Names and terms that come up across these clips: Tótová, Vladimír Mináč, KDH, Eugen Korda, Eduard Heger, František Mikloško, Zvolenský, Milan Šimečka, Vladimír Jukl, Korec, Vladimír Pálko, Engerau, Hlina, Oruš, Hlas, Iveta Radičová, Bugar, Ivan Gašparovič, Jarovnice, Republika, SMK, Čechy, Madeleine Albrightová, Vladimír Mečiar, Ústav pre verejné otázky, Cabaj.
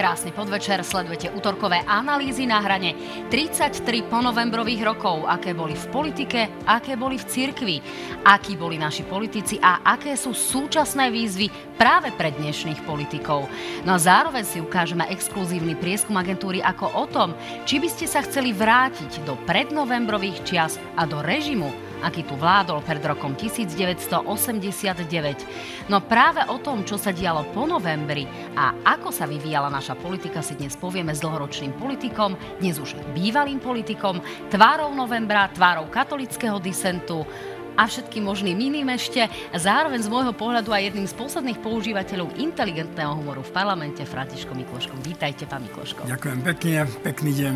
Krásny podvečer, sledujete utorkové analýzy Na hrane. 33 ponovembrových rokov, aké boli v politike, aké boli v cirkvi, akí boli naši politici a aké sú súčasné výzvy práve pre dnešných politikov. No a zároveň si ukážeme exkluzívny prieskum agentúry ako o tom, či by ste sa chceli vrátiť do prednovembrových čias a do režimu, aký tu vládol pred rokom 1989. No práve o tom, čo sa dialo po novembri a ako sa vyvíjala naša politika, si dnes povieme s dlhoročným politikom, dnes už bývalým politikom, tvárou novembra, tvárou katolického disentu a všetkým možným iným ešte. Zároveň z môjho pohľadu aj jedným z posledných používateľov inteligentného humoru v parlamente, Františkom Mikloškom. Vítajte, pán Mikloško. Ďakujem pekne, pekný deň.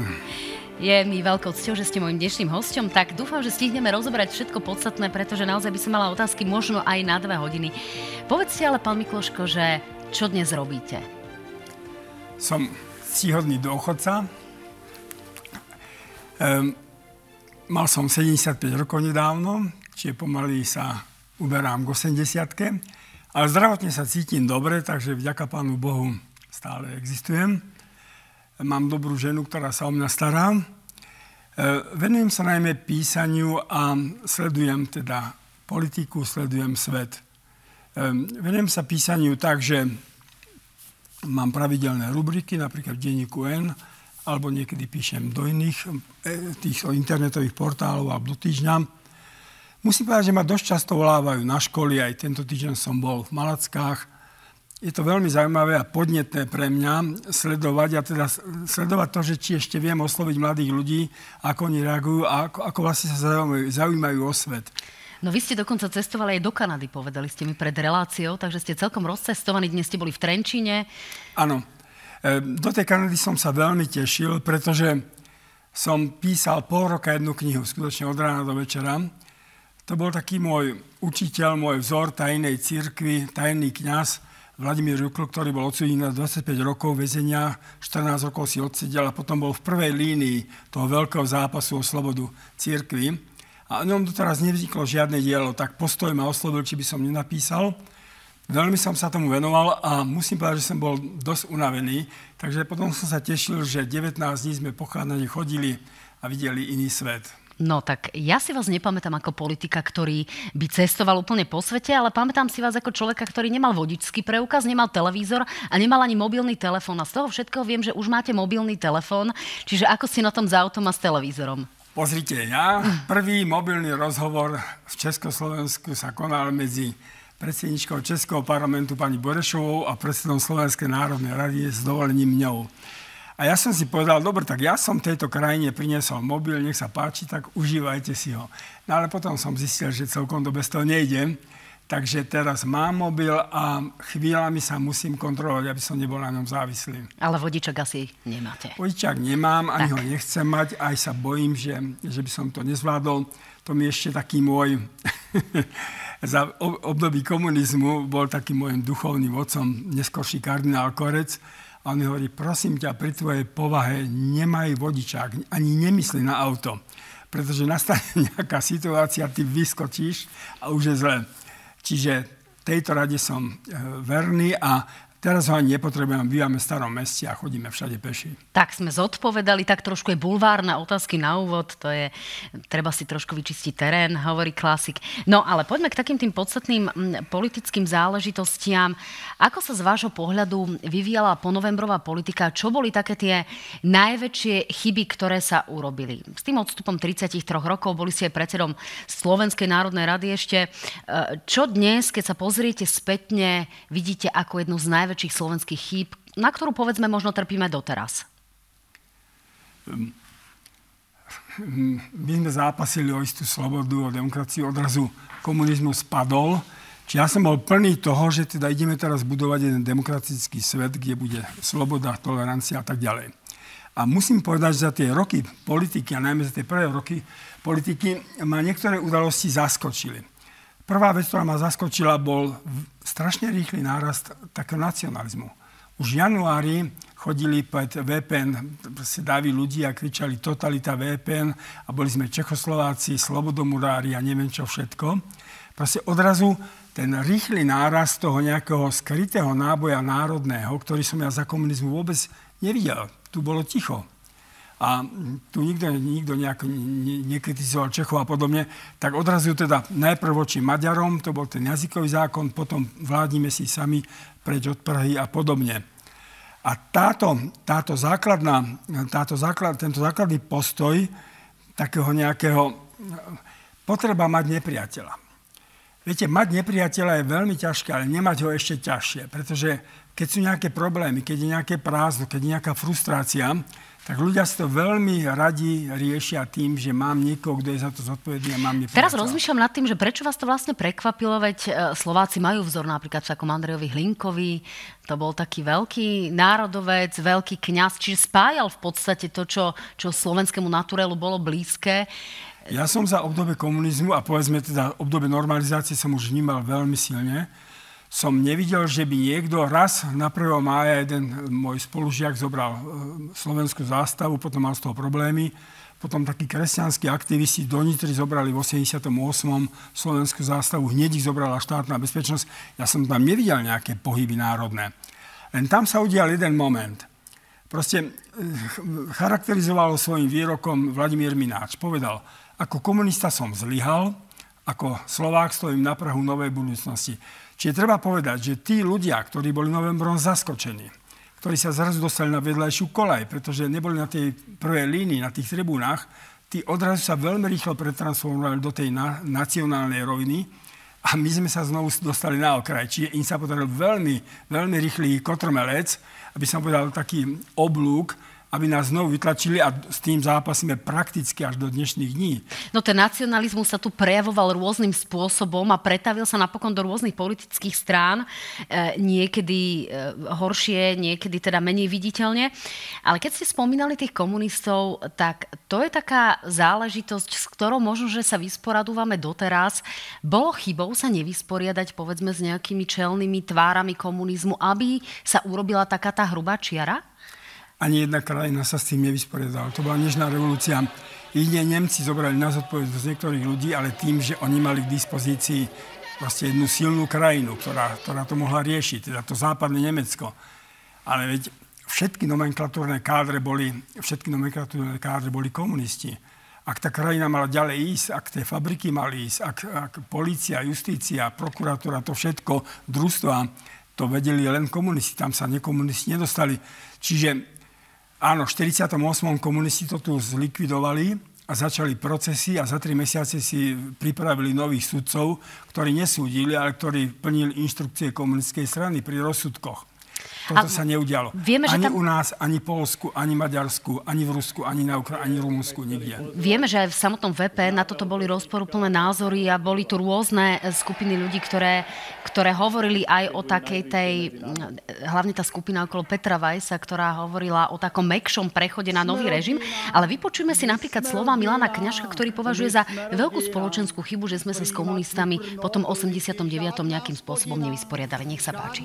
Je mi veľkou cťou, že ste môjim dnešným hosťom, tak dúfam, že stihneme rozobrať všetko podstatné, pretože naozaj by som mala otázky možno aj na 2 hodiny. Povedzte ale, pán Mikloško, že čo dnes robíte? Som ctihodný dôchodca. Mal som 75 rokov nedávno, čiže pomaly sa uberám k 80-ke, ale zdravotne sa cítim dobre, takže vďaka Pánu Bohu stále existujem. Mám dobrú ženu, ktorá sa o mňa stará. Venujem sa najmä písaniu a sledujem teda politiku, sledujem svet. Venujem sa písaniu tak, že mám pravidelné rubriky, napríklad v Denníku N, alebo niekedy píšem do iných týchto internetových portálov alebo do týždňa. Musím povedať, že ma dosť často volávajú na školy, aj tento týždeň som bol v Malackách. Je to veľmi zaujímavé a podnetné pre mňa sledovať a teda sledovať to, že či ešte viem osloviť mladých ľudí, ako oni reagujú a ako vlastne sa zaujímajú o svet. No vy ste dokonca cestovali aj do Kanady, povedali ste mi pred reláciou, takže ste celkom rozcestovaní, dnes ste boli v Trenčíne. Áno, do tej Kanady som sa veľmi tešil, pretože som písal pol roka jednu knihu, skutočne od rána do večera. To bol taký môj učiteľ, môj vzor tajnej cirkvi, tajný kňaz, Vladimír Jukl, ktorý bol odsúdený na 25 rokov väzenia, 14 rokov si odsedel a potom bol v prvej línii toho veľkého zápasu o slobodu cirkvi. A o ňom doteraz nevzniklo žiadne dielo, tak postoj ma oslovil, či by som nenapísal. Veľmi som sa tomu venoval a musím povedať, že som bol dosť unavený, takže potom som sa tešil, že 19 dní sme pochádane chodili a videli iný svet. No tak ja si vás nepamätám ako politika, ktorý by cestoval úplne po svete, ale pamätám si vás ako človeka, ktorý nemal vodičský preukaz, nemal televízor a nemal ani mobilný telefón. A z toho všetkého viem, že už máte mobilný telefón, čiže ako ste na tom s autom a s televízorom? Pozrite, ja prvý mobilný rozhovor v Československu sa konal medzi predsedničkou Českého parlamentu pani Borešovou a predsedom Slovenskej národnej rady s dovolením mňou. A ja som si povedal, dobre, tak ja som tejto krajine priniesol mobil, nech sa páči, tak užívajte si ho. No ale potom som zistil, že celkom to bez toho nejde, takže teraz mám mobil a chvíľami sa musím kontrolovať, aby som nebol na ňom závislý. Ale vodičak asi nemáte. Vodičak nemám, ani tak ho nechcem mať, aj sa bojím, že by som to nezvládol. To mi ešte taký môj, za období komunizmu, bol takým môjim duchovným otcom, neskorší kardinál Korec. A on mi hovorí, prosím ťa, pri tvojej povahe nemaj vodičák, ani nemysli na auto, pretože nastane nejaká situácia, ty vyskočíš a už je zle. Čiže tejto rade som verný a teraz ho ani nepotrebujem, bývame v starom meste a chodíme všade peši. Tak sme zodpovedali, tak trošku je bulvárna otázky na úvod, to je, treba si trošku vyčistiť terén, hovorí klasik. No ale poďme k takým tým podstatným politickým záležitostiam. Ako sa z vášho pohľadu vyvíjala ponovembrová politika? Čo boli také tie najväčšie chyby, ktoré sa urobili? S tým odstupom 33 rokov boli ste aj predsedom Slovenskej národnej rady ešte. Čo dnes, keď sa pozriete spätne, vidíte ako jednu z najväčších slovenských chýb, na ktorú, povedzme, možno trpíme doteraz? My sme zápasili o istú slobodu, o demokraciu, odrazu komunizmus spadol. Čiže ja som bol plný toho, že teda ideme teraz budovať jeden demokratický svet, kde bude sloboda, tolerancia a tak ďalej. A musím povedať, že za tie roky politiky, a najmä za tie prvé roky politiky, ma niektoré udalosti zaskočili. Prvá vec, ktorá ma zaskočila, bol strašne rýchly nárast takého nacionalizmu. Už v januári chodili pred VPN, proste dávi ľudí a kričali totalita VPN a boli sme Čechoslováci, slobodomurári a neviem čo všetko. Proste odrazu ten rýchly nárast toho nejakého skrytého náboja národného, ktorý som ja za komunizmu vôbec nevidel. Tu bolo ticho. A tu nikto nejak nekritizoval Čechov a podobne. Tak odrazu teda najprv voči Maďarom, to bol ten jazykový zákon, potom vládnime si sami preč od Prahy a podobne. A tento základný postoj takého nejakého potreba mať nepriateľa. Viete, mať nepriateľa je veľmi ťažké, ale nemať ho ešte ťažšie, pretože keď sú nejaké problémy, keď je nejaké prázdno, keď je nejaká frustrácia, tak ľudia si to veľmi radi riešia tým, že mám niekoho, kto je za to zodpovedný a mám nepriateľa. Teraz rozmýšľam nad tým, že prečo vás to vlastne prekvapilo, veď Slováci majú vzor napríklad v takom Andrejovi Hlinkovi, to bol taký veľký národovec, veľký kňaz, čiže spájal v podstate to, čo slovenskému naturelu bolo blízke. Ja som za obdobie komunizmu a povedzme teda obdobie normalizácie som už vnímal veľmi silne. Som nevidel, že by niekto raz na 1. mája jeden môj spolužiak zobral slovenskú zástavu, potom mal z toho problémy. Potom takí kresťanskí aktivisti do Nitry zobrali v 88. slovenskú zástavu, hneď ich zobrala štátna bezpečnosť. Ja som tam nevidel nejaké pohyby národné. Len tam sa udial jeden moment. Proste charakterizovalo svojím výrokom Vladimír Mináč. Povedal, ako komunista som zlyhal, ako Slovák stojím na prahu novej budúcnosti. Čiže treba povedať, že tí ľudia, ktorí boli novembrom zaskočení, ktorí sa zrazu dostali na vedľajšiu kolaj, pretože neboli na tej prvej línii, na tých tribúnach, tí odrazu sa veľmi rýchlo pretransformovali do tej nacionálnej roviny a my sme sa znovu dostali na okraj. Čiže im sa podaril veľmi, veľmi rýchly kotrmelec, aby som povedal taký oblúk, aby nás znovu vytlačili a s tým zápasíme prakticky až do dnešných dní. No ten nacionalizmus sa tu prejavoval rôznym spôsobom a pretavil sa napokon do rôznych politických strán, niekedy horšie, niekedy teda menej viditeľne. Ale keď ste spomínali tých komunistov, tak to je taká záležitosť, s ktorou možno, že sa vysporadúvame doteraz. Bolo chybou sa nevysporiadať, povedzme, s nejakými čelnými tvárami komunizmu, aby sa urobila taká tá hrubá čiara? Ani jedna krajina sa s tým nevysporiadala. To bola nežná revolúcia. Jedine Nemci zobrali na zodpovednosť niektorých ľudí, ale tým, že oni mali k dispozícii proste jednu silnú krajinu, ktorá to mohla riešiť, teda to západné Nemecko. Ale veď všetky nomenklatúrne kádre boli komunisti. Ak tá krajina mala ďalej ísť, ak tie fabriky mali ísť, ak polícia, justícia, prokuratúra, to všetko, družstva, to vedeli len komunisti. Tam sa nekomunisti nedostali. Čiže áno, v 48. komunisti to tu zlikvidovali a začali procesy a za 3 mesiace si pripravili nových sudcov, ktorí nesúdili, ale ktorí plnili inštrukcie komunistickej strany pri rozsudkoch. Toto sa neudialo. Vieme, ani u nás, ani v Poľsku, ani Maďarsku, ani v Rusku, ani na Ukrajine, ani v Rumunsku, nikde. Vieme, že aj v samotnom VPN na toto boli rozporuplné názory a boli tu rôzne skupiny ľudí, ktoré hovorili aj o takej tej, hlavne tá skupina okolo Petra Weisa, ktorá hovorila o takom mäkšom prechode na nový režim, ale vypočujme si napríklad slova Milana Kňažka, ktorý považuje za veľkú spoločenskú chybu, že sme sa s komunistami potom 89. nejakým spôsobom nevysporiadali. Nech sa páči.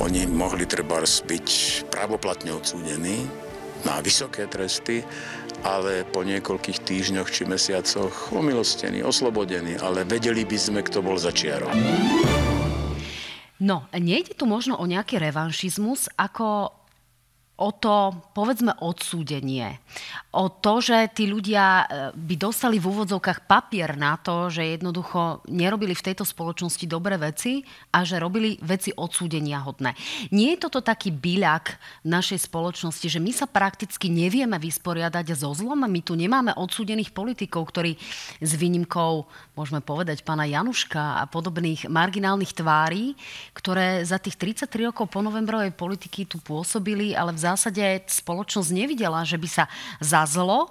Oni mohli trebárs byť právoplatne odsúdení na vysoké tresty, ale po niekoľkých týždňoch či mesiacoch omilostení, oslobodení, ale vedeli by sme, kto bol za čiarou. No, nejde tu možno o nejaký revanšizmus, ako o to, povedzme, odsúdenie. O to, že tí ľudia by dostali v úvodzovkách papier na to, že jednoducho nerobili v tejto spoločnosti dobré veci a že robili veci odsúdenia hodné. Nie je toto taký byľak našej spoločnosti, že my sa prakticky nevieme vysporiadať so zlom. My tu nemáme odsúdených politikov, ktorí s výnimkou, môžeme povedať, pána Januška a podobných marginálnych tvári, ktoré za tých 33 rokov po novembrovej politiky tu pôsobili, ale v zásade spoločnosť nevidela, že by sa za zlo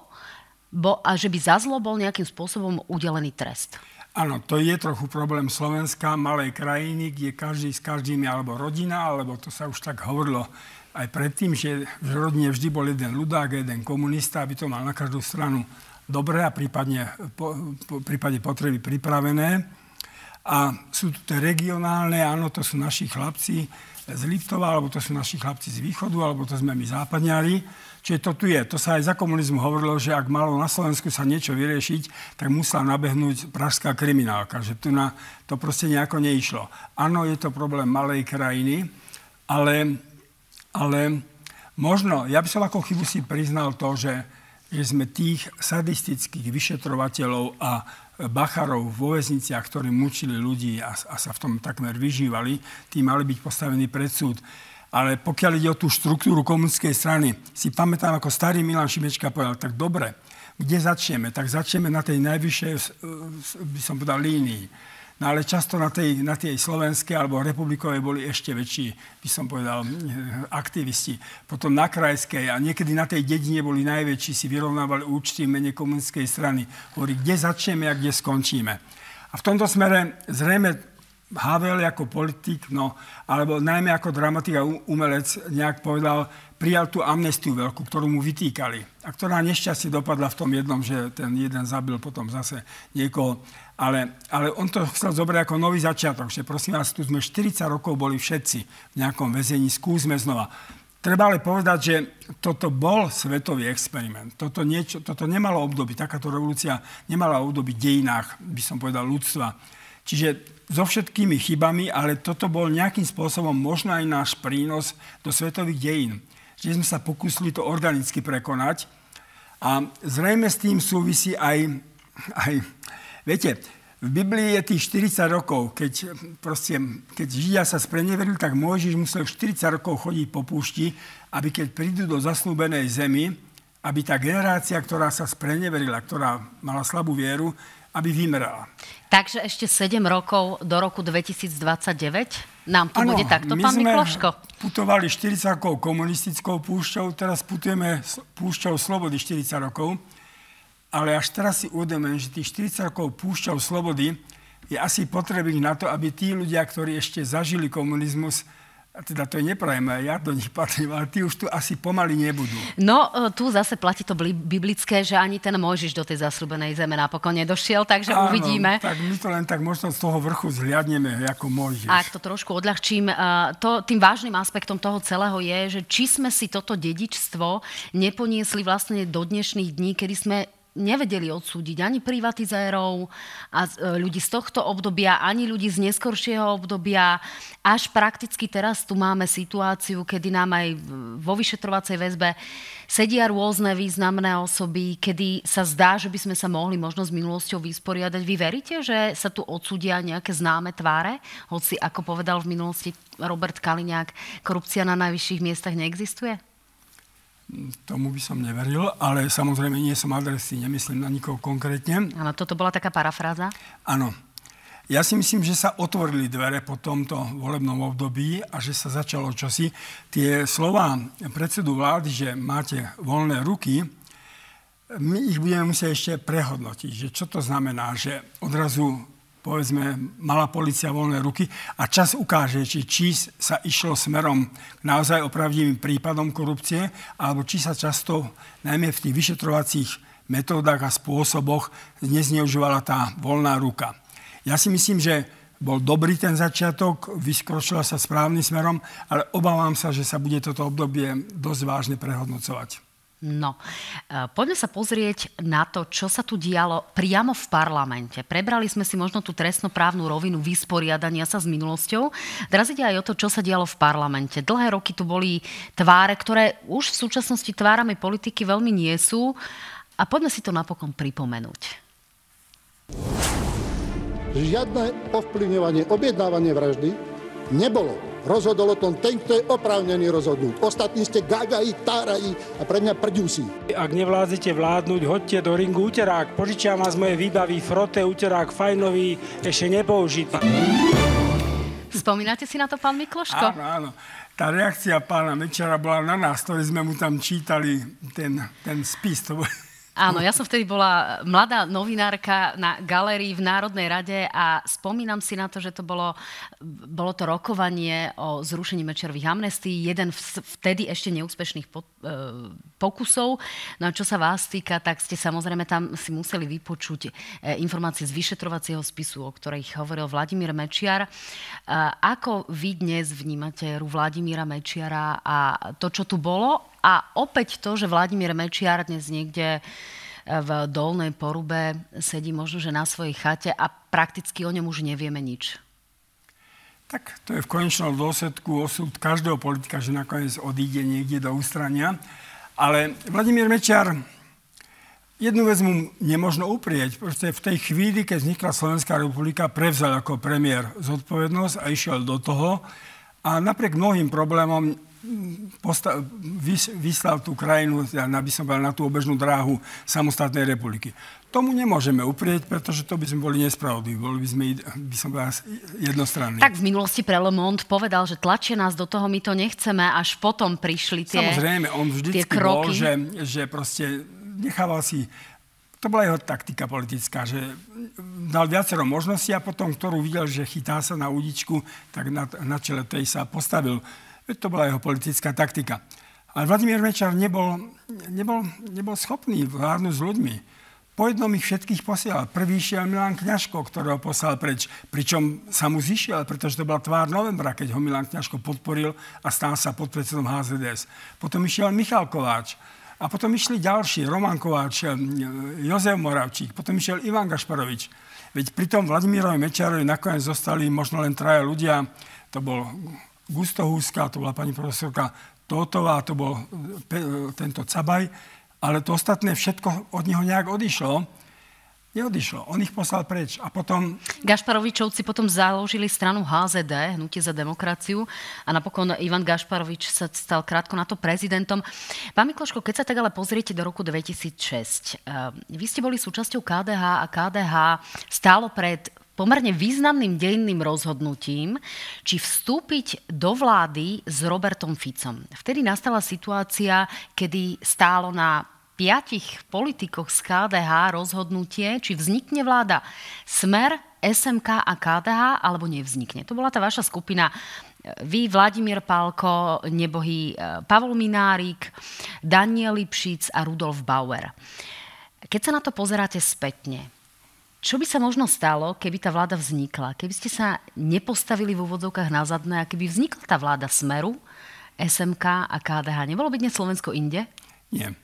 bol nejakým spôsobom udelený trest. Áno, to je trochu problém Slovenska, malej krajiny, kde každý s každým je alebo rodina, alebo to sa už tak hovorilo aj predtým, že v rodine vždy bol jeden ľudák, jeden komunista, aby to mal na každú stranu dobre a prípadne potreby pripravené. A sú tu tie regionálne, áno, to sú naši chlapci z Liptova, alebo to sú naši chlapci z východu, alebo to sme my západňari. Čiže to tu je. To sa aj za komunizmu hovorilo, že ak malo na Slovensku sa niečo vyriešiť, tak musela nabehnúť pražská kriminálka, že tu na to proste nejako neišlo. Áno, je to problém malej krajiny, ale možno, ja by som ako chybu si priznal to, že sme tých sadistických vyšetrovateľov a bacharov vo väzniciach, ktorí mučili ľudí a sa v tom takmer vyžívali, tí mali byť postavení pred súd. Ale pokiaľ ide o tú štruktúru komunistickej strany, si pamätám, ako starý Milan Šimečka povedal, tak dobre, kde začneme? Tak začneme na tej najvyššej, by som povedal, línii. No ale často na tej slovenskej alebo republikovej boli ešte väčší, by som povedal, aktivisti. Potom na krajskej a niekedy na tej dedine boli najväčší, si vyrovnávali účty v mene komunistickej strany. Hovorí, kde začneme a kde skončíme. A v tomto smere zrejme Havel ako politik, no, alebo najmä ako dramatik a umelec nejak povedal, prijal tú amnestiu veľkú, ktorú mu vytýkali. A ktorá nešťastie dopadla v tom jednom, že ten jeden zabil potom zase niekoho. Ale on to chcel zobrať ako nový začiatok, že prosím vás, tu sme 40 rokov boli všetci v nejakom väzení, skúsme znova. Treba ale povedať, že toto bol svetový experiment. Toto nemalo obdobie, takáto revolúcia nemala obdobie v dejinách, by som povedal, ľudstva. Čiže so všetkými chybami, ale toto bol nejakým spôsobom možno aj náš prínos do svetových dejín. Že sme sa pokúsili to organicky prekonať. A zrejme s tým súvisí aj viete, v Biblii je tých 40 rokov, keď Židia sa spreneverili, tak Mojžiš musel 40 rokov chodiť po púšti, aby keď prídu do zasľúbenej zemi, aby tá generácia, ktorá sa spreneverila, ktorá mala slabú vieru, aby vymerala. Takže ešte 7 rokov do roku 2029 nám tu bude takto, pán Mikloško? Áno, my sme putovali 40 rokov komunistickou púšťou, teraz putujeme púšťou slobody 40 rokov, ale až teraz si uvedomujem, že tých 40 rokov púšťou slobody je asi potrebných na to, aby tí ľudia, ktorí ešte zažili komunizmus, a teda to je neprajemné, ja do nich patrím, ale tí už tu asi pomaly nebudú. No, tu zase platí to biblické, že ani ten Mojžiš do tej zasľúbenej zeme napokon nedošiel, takže áno, uvidíme. Tak my to len tak možno z toho vrchu zhliadneme ako Mojžiš. Ak to trošku odľahčím, tým vážnym aspektom toho celého je, že či sme si toto dedičstvo neponiesli vlastne do dnešných dní, kedy sme nevedeli odsúdiť ani privatizérov a ľudí z tohto obdobia, ani ľudí z neskoršieho obdobia. Až prakticky teraz tu máme situáciu, kedy nám aj vo vyšetrovacej väzbe sedia rôzne významné osoby, kedy sa zdá, že by sme sa mohli možno s minulosťou vysporiadať. Vy veríte, že sa tu odsúdia nejaké známe tváre? Hoci, ako povedal v minulosti Robert Kaliňák, korupcia na najvyšších miestach neexistuje? Tomu by som neveril, ale samozrejme nie som adresný, nemyslím na nikoho konkrétne. Ale toto bola taká parafráza? Áno. Ja si myslím, že sa otvorili dvere po tomto volebnom období a že sa začalo čosi. Tie slová predsedu vlády, že máte voľné ruky, my ich budeme musieť ešte prehodnotiť. Že čo to znamená, že odrazu, povedzme, mala polícia voľné ruky a čas ukáže, či sa išlo smerom naozaj opravdivým prípadom korupcie, alebo či sa často, najmä v tých vyšetrovacích metódach a spôsoboch, nezneužívala tá voľná ruka. Ja si myslím, že bol dobrý ten začiatok, vyskročila sa správnym smerom, ale obávam sa, že sa bude toto obdobie dosť vážne prehodnocovať. No, poďme sa pozrieť na to, čo sa tu dialo priamo v parlamente. Prebrali sme si možno tú trestnoprávnu rovinu vysporiadania sa s minulosťou. Teraz ide aj o to, čo sa dialo v parlamente. Dlhé roky tu boli tváre, ktoré už v súčasnosti tvárami politiky veľmi nie sú. A poďme si to napokon pripomenúť. Žiadne ovplyvňovanie, objednávanie vraždy nebolo. Rozhodol o tom ten, kto je oprávnený rozhodnúť. Ostatní ste gagají, tárají a pre mňa prdúsi. Ak nevládzete vládnuť, hoďte do ringu uterák. Požičiam vás moje výbavy, froté, uterák, fajnový, ešte nepoužitý. Spomínate si na to, pán Mikloško? Áno. Tá reakcia pána Mečera bola na nás, ktorý sme mu tam čítali ten spis. To bol... Áno, ja som vtedy bola mladá novinárka na galérii v Národnej rade a spomínam si na to, že to bolo to rokovanie o zrušení Mečiarových amnestií, jeden vtedy ešte neúspešných pokusov. No a čo sa vás týka, tak ste samozrejme tam si museli vypočuť informácie z vyšetrovacieho spisu, o ktorých hovoril Vladimír Mečiar. Ako vy dnes vnímate hru Vladimíra Mečiara a to, čo tu bolo? A opäť to, že Vladimír Mečiar dnes niekde v dolnej Porube sedí možno, že na svojej chate a prakticky o ňom už nevieme nič. Tak to je v konečnom dôsledku osud každého politika, že nakoniec odíde niekde do ústrania. Ale Vladimír Mečiar, jednu vec mu nemožno uprieť, pretože v tej chvíli, keď vznikla Slovenská republika, prevzal ako premiér zodpovednosť a išiel do toho. A napriek mnohým problémom vyslal tú krajinu, aby som bol na tú obežnú dráhu samostatnej republiky. Tomu nemôžeme uprieť, pretože to by sme boli nespravodliví, boli by sme, by som bol jednostranní. Tak v minulosti pre Le Monde povedal, že tlačia nás do toho, my to nechceme, až potom prišli tie kroky. Samozrejme, on vždycky bol, že proste nechával si. To bola jeho taktika politická, že dal viacero možností a potom, ktorú videl, že chytá sa na údičku, tak na čele tej sa postavil. To bola jeho politická taktika. Ale Vladimír Mečiar nebol schopný vládnuť s ľuďmi. Po jednom ich všetkých posielal. Prvý šiel Milan Kňažko, ktorého poslal preč, pričom sa mu zišiel, pretože to bola tvár novembra, keď ho Milan Kňažko podporil a stal sa podpredsedom HZDS. Potom išiel Michal Kováč. A potom išli ďalší, Roman Kováč, Jozef Moravčík, potom išiel Ivan Gašparovič. Veď pritom Vladimírovi Mečiarovi nakoniec zostali možno len traja ľudia. To bol Gusto Húska, to bola pani profesorka Tótová, to bol tento Cabaj, ale to ostatné všetko od neho nejak odišlo. Neodišlo, on ich poslal preč a potom... Gašparovičovci potom založili stranu HZD, Hnutie za demokraciu, a napokon Ivan Gašparovič sa stal krátko na to prezidentom. Pán Mikloško, keď sa tak ale pozriete do roku 2006, vy ste boli súčasťou KDH a KDH stálo pred pomerne významným dejinným rozhodnutím, či vstúpiť do vlády s Robertom Ficom. Vtedy nastala situácia, kedy stálo na 5 politikoch z KDH rozhodnutie, či vznikne vláda Smer, SMK a KDH, alebo nevznikne. To bola tá vaša skupina. Vy, Vladimír Pálko, nebohý Pavol Minárik, Daniel Lipšic a Rudolf Bauer. Keď sa na to pozeráte spätne, čo by sa možno stalo, keby tá vláda vznikla? Keby ste sa nepostavili v úvodzovkách na zadné a keby vznikla tá vláda Smeru, SMK a KDH? Nebolo by dnes Slovensko inde? Nie.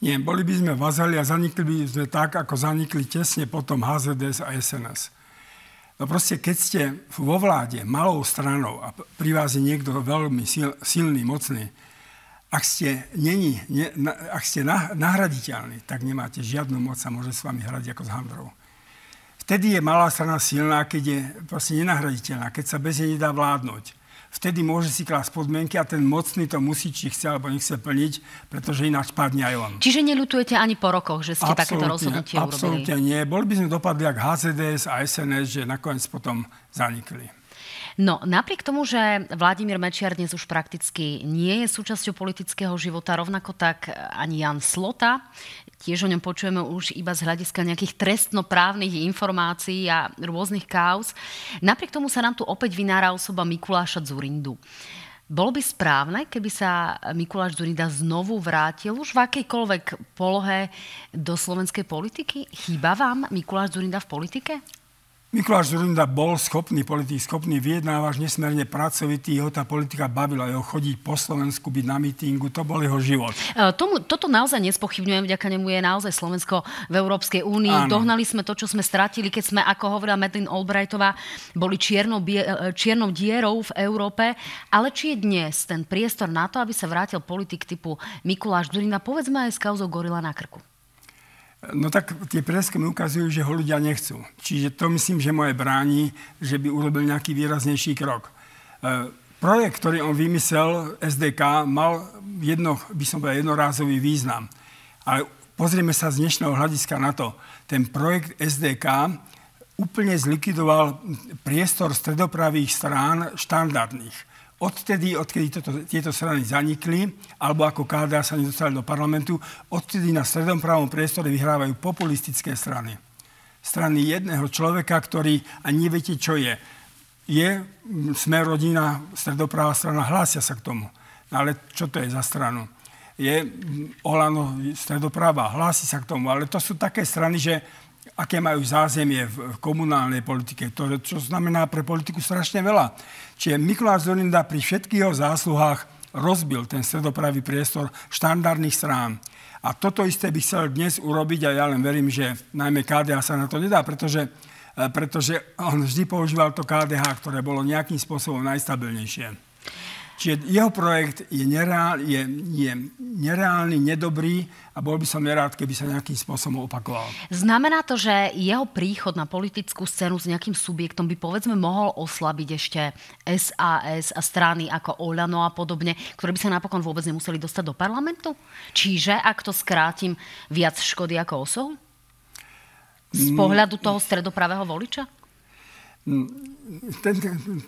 Nie, boli by sme vazali a zanikli by sme tak, ako zanikli tesne potom HZDS a SNS. No proste, keď ste vo vláde malou stranou a pri vás je niekto veľmi silný, mocný, ak ste nahraditeľní, tak nemáte žiadnu moc a môže s vami hrať ako s handrou. Vtedy je malá strana silná, keď je proste nenahraditeľná, keď sa bez nej nedá vládnuť. Vtedy môže si klásť podmienky a ten mocný to musí, či chce alebo nechce plniť, pretože ináč padne aj on. Čiže neľutujete ani po rokoch, že ste takéto rozhodnutie urobili? Absolútne nie. Boli by sme dopadli ako HZDS a SNS, že nakoniec potom zanikli. No, napriek tomu, že Vladimír Mečiar dnes už prakticky nie je súčasťou politického života, rovnako tak ani Jan Slota. Tiež o ňom počujeme už iba z hľadiska nejakých trestnoprávnych informácií a rôznych káuz. Napriek tomu sa nám tu opäť vynára osoba Mikuláša Dzurindu. Bolo by správne, keby sa Mikuláš Dzurinda znovu vrátil už v akejkoľvek polohe do slovenskej politiky? Chýba vám Mikuláš Dzurinda v politike? Mikuláš Dzurinda bol schopný politik, schopný vyjednávač, nesmierne pracovitý, jeho tá politika bavila, jeho chodiť po Slovensku, byť na mítingu, to bol jeho život. Toto naozaj nespochybňujem, vďaka nemu je naozaj Slovensko v Európskej únii. Dohnali sme to, čo sme stratili, keď sme, ako hovorila Madeleine Albrightová, boli čiernou dierou v Európe, ale či je dnes ten priestor na to, aby sa vrátil politik typu Mikuláš Dzurinda, povedzme aj s kauzou gorila na krku? No tak tie prieskumy ukazujú, že ho ľudia nechcú. Čiže to myslím, že moje bráni, že by urobil nejaký výraznejší krok. Projekt, ktorý on vymyslel, SDK, mal jednorázový význam. Ale pozrieme sa z dnešného hľadiska na to. Ten projekt SDK úplne zlikvidoval priestor stredopravých strán štandardných. Odtedy, tieto strany zanikli, alebo ako KDH sa nedostali do parlamentu, odtedy na stredopravom priestore vyhrávajú populistické strany. Strany jedného človeka, ktorý ani neviete, čo je. Je Smer, Rodina, stredopravá strana, hlásia sa k tomu. Ale čo to je za stranu? Je OĽANO, stredopravá, hlási sa k tomu. Ale to sú také strany, že aké majú zázemie v komunálnej politike, to, čo znamená pre politiku strašne veľa. Čiže Mikuláš Dzurinda pri všetkých jeho zásluhách rozbil ten stredopravý priestor štandardných strán. A toto isté by chcel dnes urobiť a ja len verím, že najmä KDH sa na to nedá, pretože on vždy používal to KDH, ktoré bolo nejakým spôsobom najstabilnejšie. Čiže jeho projekt je nereálny, nedobrý a bol by som nerád, keby sa nejakým spôsobom opakoval. Znamená to, že jeho príchod na politickú scénu s nejakým subjektom by povedzme mohol oslabiť ešte SAS a strany ako OĽANO a podobne, ktoré by sa napokon vôbec nemuseli dostať do parlamentu? Čiže, ak to skrátim, viac škody ako osohu? Z pohľadu toho stredopravého voliča?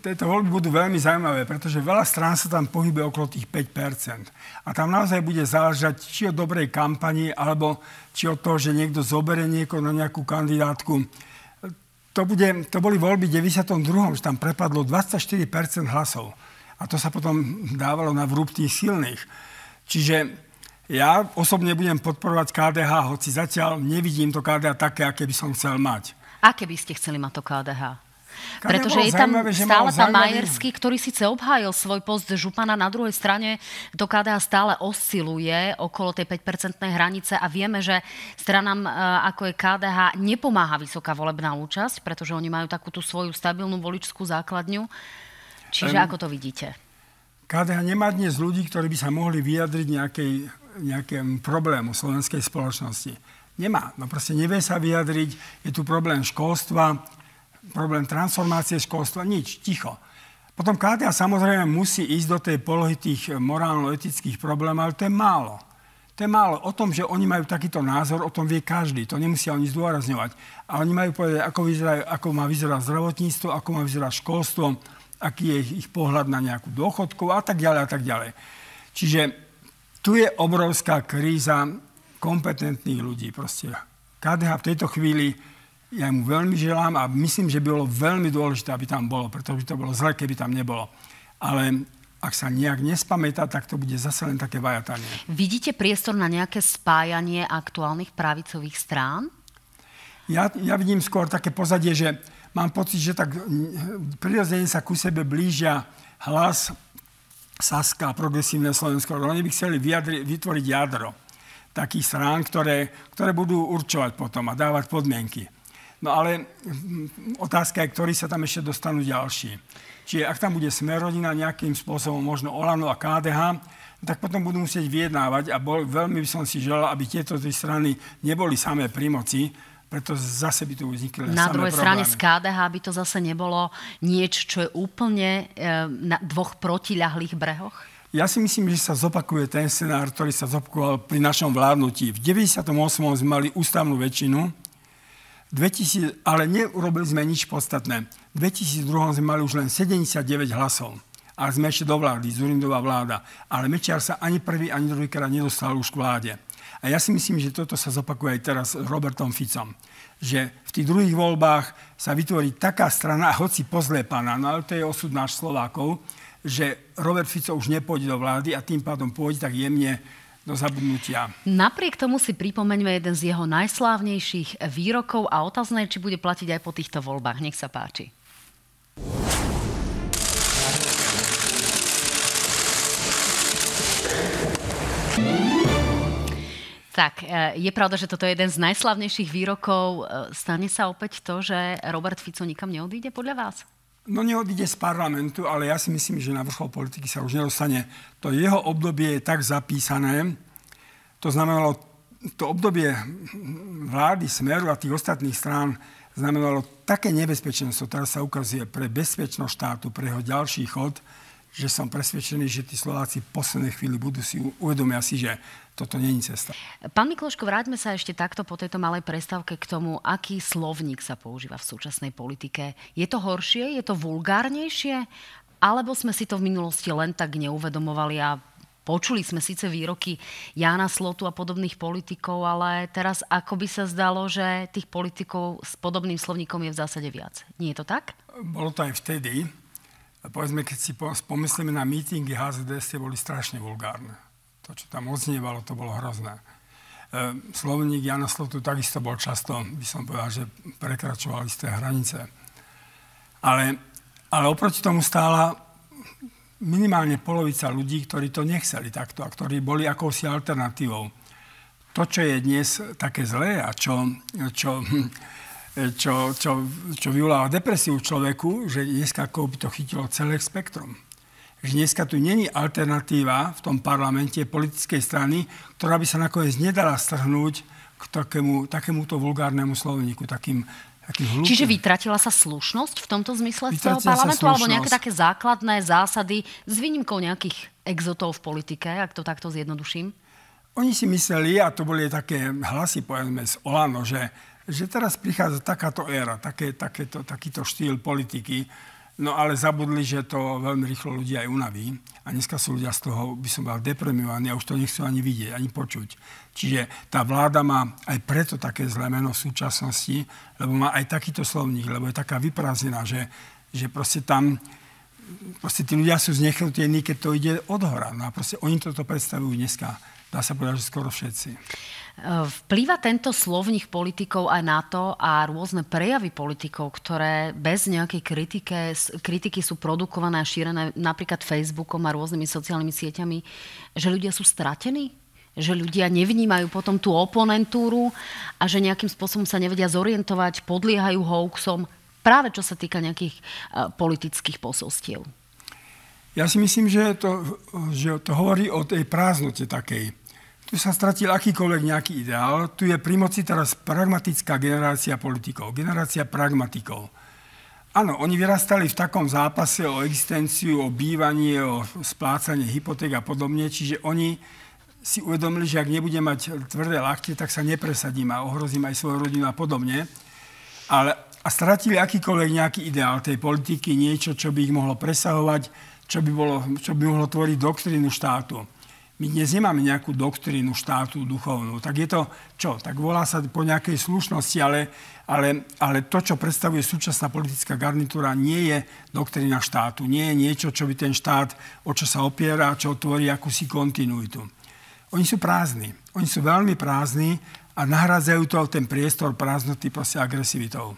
Tieto voľby budú veľmi zaujímavé, pretože veľa strán sa tam pohybuje okolo tých 5%. A tam naozaj bude záležať či od dobrej kampani, alebo či od toho, že niekto zoberie niekoho na nejakú kandidátku. To boli voľby 92., že tam prepadlo 24% hlasov. A to sa potom dávalo na vrúb tých silných. Čiže ja osobne budem podporovať KDH, hoci zatiaľ nevidím to KDH také, aké by som chcel mať. Aké by ste chceli mať to KDH? Pretože je tam stále tam Majerský, ktorý síce obhájil svoj post župana, na druhej strane to KDH stále osciluje okolo tej 5% hranice a vieme, že stranám ako je KDH nepomáha vysoká volebná účasť, pretože oni majú takú tú svoju stabilnú voličskú základňu. Čiže ako to vidíte? KDH nemá dnes ľudí, ktorí by sa mohli vyjadriť nejakému problému slovenskej spoločnosti. Nemá. No proste nevie sa vyjadriť. Je tu problém školstva, problém transformácie školstva, nič, ticho. Potom KDH samozrejme musí ísť do tej polohy tých morálno-etických problémov, ale to je málo. To je málo. O tom, že oni majú takýto názor, o tom vie každý. To nemusia oni zdôrazňovať. A oni majú povedať, ako má vyzerať zdravotníctvo, ako má vyzerať školstvo, aký je ich pohľad na nejakú dôchodku a tak ďalej a tak ďalej. Čiže tu je obrovská kríza kompetentných ľudí. Proste KDH v tejto chvíli ja mu veľmi želám a myslím, že by bolo veľmi dôležité, aby tam bolo, pretože by to bolo zle, keby tam nebolo. Ale ak sa nejak nespamätá, tak to bude zase len také vajatanie. Vidíte priestor na nejaké spájanie aktuálnych pravicových strán? Ja vidím skôr také pozadie, že mám pocit, že tak prirodzene sa ku sebe blížia Hlas, Saska, Progresívne Slovensko. Oni by chceli vytvoriť jadro takých strán, ktoré budú určovať potom a dávať podmienky. No ale otázka je, ktorí sa tam ešte dostanú ďalší. Čiže ak tam bude Smer, Rodina nejakým spôsobom, možno OĽANO a KDH, tak potom budú musieť vyjednávať a veľmi by som si želal, aby tieto tri strany neboli samé pri moci, pretože zase by tu vznikli samé problémy. Na druhej strane z KDH by to zase nebolo niečo, čo je úplne na dvoch protiľahlých brehoch? Ja si myslím, že sa zopakuje ten scenár, ktorý sa zopakoval pri našom vládnutí. V 98. sme mali ústavnú väčšinu, ale neurobili sme nič podstatné. V 2002 sme mali už len 79 hlasov. A sme ešte do vlády, Dzurindová vláda. Ale Mečiar sa ani prvý, ani druhýkrát nedostal už k vláde. A ja si myslím, že toto sa zopakuje aj teraz s Robertom Ficom. Že v tých druhých voľbách sa vytvorí taká strana, hoci pozlepaná, no ale to je osud náš Slovákov, že Robert Fico už nepôjde do vlády a tým pádom pôjde tak jemne do zabudnutia. Napriek tomu si pripomeňme jeden z jeho najslávnejších výrokov a otázne, či bude platiť aj po týchto voľbách. Nech sa páči. Tak, je pravda, že toto je jeden z najslávnejších výrokov. Stane sa opäť to, že Robert Fico nikam neodíde podľa vás? No neodíde z parlamentu, ale ja si myslím, že na vrchol politiky sa už nedostane. To jeho obdobie je tak zapísané, to znamenalo, to obdobie vlády, Smeru a tých ostatných strán znamenalo také nebezpečenstvo, ktoré sa ukazuje pre bezpečnosť štátu, pre jeho ďalší chod, že som presvedčený, že tí Slováci v poslednej chvíli budú si uvedomia si, že toto nie je cesta. Pán Mikloško, vráťme sa ešte takto po tejto malej prestávke k tomu, aký slovník sa používa v súčasnej politike. Je to horšie? Je to vulgárnejšie? Alebo sme si to v minulosti len tak neuvedomovali a počuli sme síce výroky Jána Slotu a podobných politikov, ale teraz ako by sa zdalo, že tých politikov s podobným slovníkom je v zásade viac. Nie je to tak? Bolo to aj vtedy. Povedzme, keď si pomyslíme na mítingy HZDS, boli strašne vulgárne. To, čo tam odznievalo, to bolo hrozné. Slovník Jána Slotu takisto bol často, by som povedal, že prekračoval isté hranice. Ale oproti tomu stála minimálne polovica ľudí, ktorí to nechceli takto a ktorí boli akousi alternatívou. To, čo je dnes také zlé a čo vyvoláva depresiu človeku, že dneska by to chytilo celé spektrum. Že dneska tu není alternatíva v tom parlamente politickej strany, ktorá by sa nakoniec nedala strhnúť k takémuto vulgárnemu slovníku, Čiže vytratila sa slušnosť v tomto zmysle z toho parlamentu, alebo nejaké také základné zásady s výnimkou nejakých exotov v politike, ak to takto zjednoduším? Oni si mysleli, a to boli také hlasy, povedzme, z OĽANO, že teraz prichádza takáto éra, takýto štýl politiky, no ale zabudli, že to veľmi rýchlo ľudia aj unaví. A dneska sú ľudia z toho, by som bol deprimovaní a už to nechcú ani vidieť, ani počuť. Čiže tá vláda má aj preto také zlé meno v súčasnosti, lebo má aj takýto slovník, lebo je taká vyprázdnená, že proste tam... Proste tí ľudia sú znechrutení, keď to ide odhora. No a proste oni toto predstavujú dneska. Dá sa povedať, že skoro všetci. Vplýva tento slovník politikov aj na to a rôzne prejavy politikov, ktoré bez nejakej kritiky sú produkované a šírené napríklad Facebookom a rôznymi sociálnymi sieťami, že ľudia sú stratení? Že ľudia nevnímajú potom tú oponentúru a že nejakým spôsobom sa nevedia zorientovať, podliehajú hoaxom, práve čo sa týka nejakých politických posolstiev? Ja si myslím, že to hovorí o tej prázdnote takej. Tu sa stratil akýkoľvek nejaký ideál. Tu je pri moci teraz pragmatická generácia politikov, generácia pragmatikov. Áno, oni vyrastali v takom zápase o existenciu, o bývanie, o splácanie hypoték a podobne, čiže oni si uvedomili, že ak nebudem mať tvrdé lakte, tak sa nepresadím a ohrozím aj svoju rodinu a podobne. A stratili akýkoľvek nejaký ideál tej politiky, niečo, čo by ich mohlo presahovať, čo by mohlo tvoriť doktrínu štátu. My dnes nemáme nejakú doktrínu štátu duchovnú. Tak je to, čo? Tak volá sa po nejakej slušnosti, ale to, čo predstavuje súčasná politická garnitúra, nie je doktrína štátu. Nie je niečo, čo by ten štát, o čo sa opiera, čo tvorí akúsi kontinuitu. Oni sú prázdni. Oni sú veľmi prázdni a nahrádzajú to ten priestor prázdnoty proste agresivitou.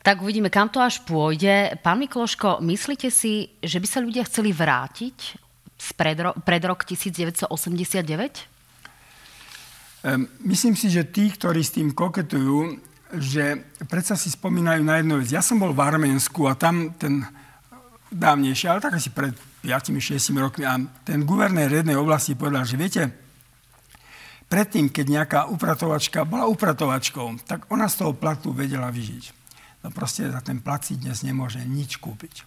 Tak uvidíme, kam to až pôjde. Pán Mikloško, myslíte si, že by sa ľudia chceli vrátiť pred rok 1989? Myslím si, že tí, ktorí s tým koketujú, že predsa si spomínajú na jednu vec. Ja som bol v Arménsku a tam ten dávnejší, ale tak asi pred 5-6 rokmi, a ten guvernér jednej oblasti povedal, že viete, predtým, keď nejaká upratovačka bola upratovačkou, tak ona z toho platu vedela vyžiť. No proste za ten plat si dnes nemôže nič kúpiť.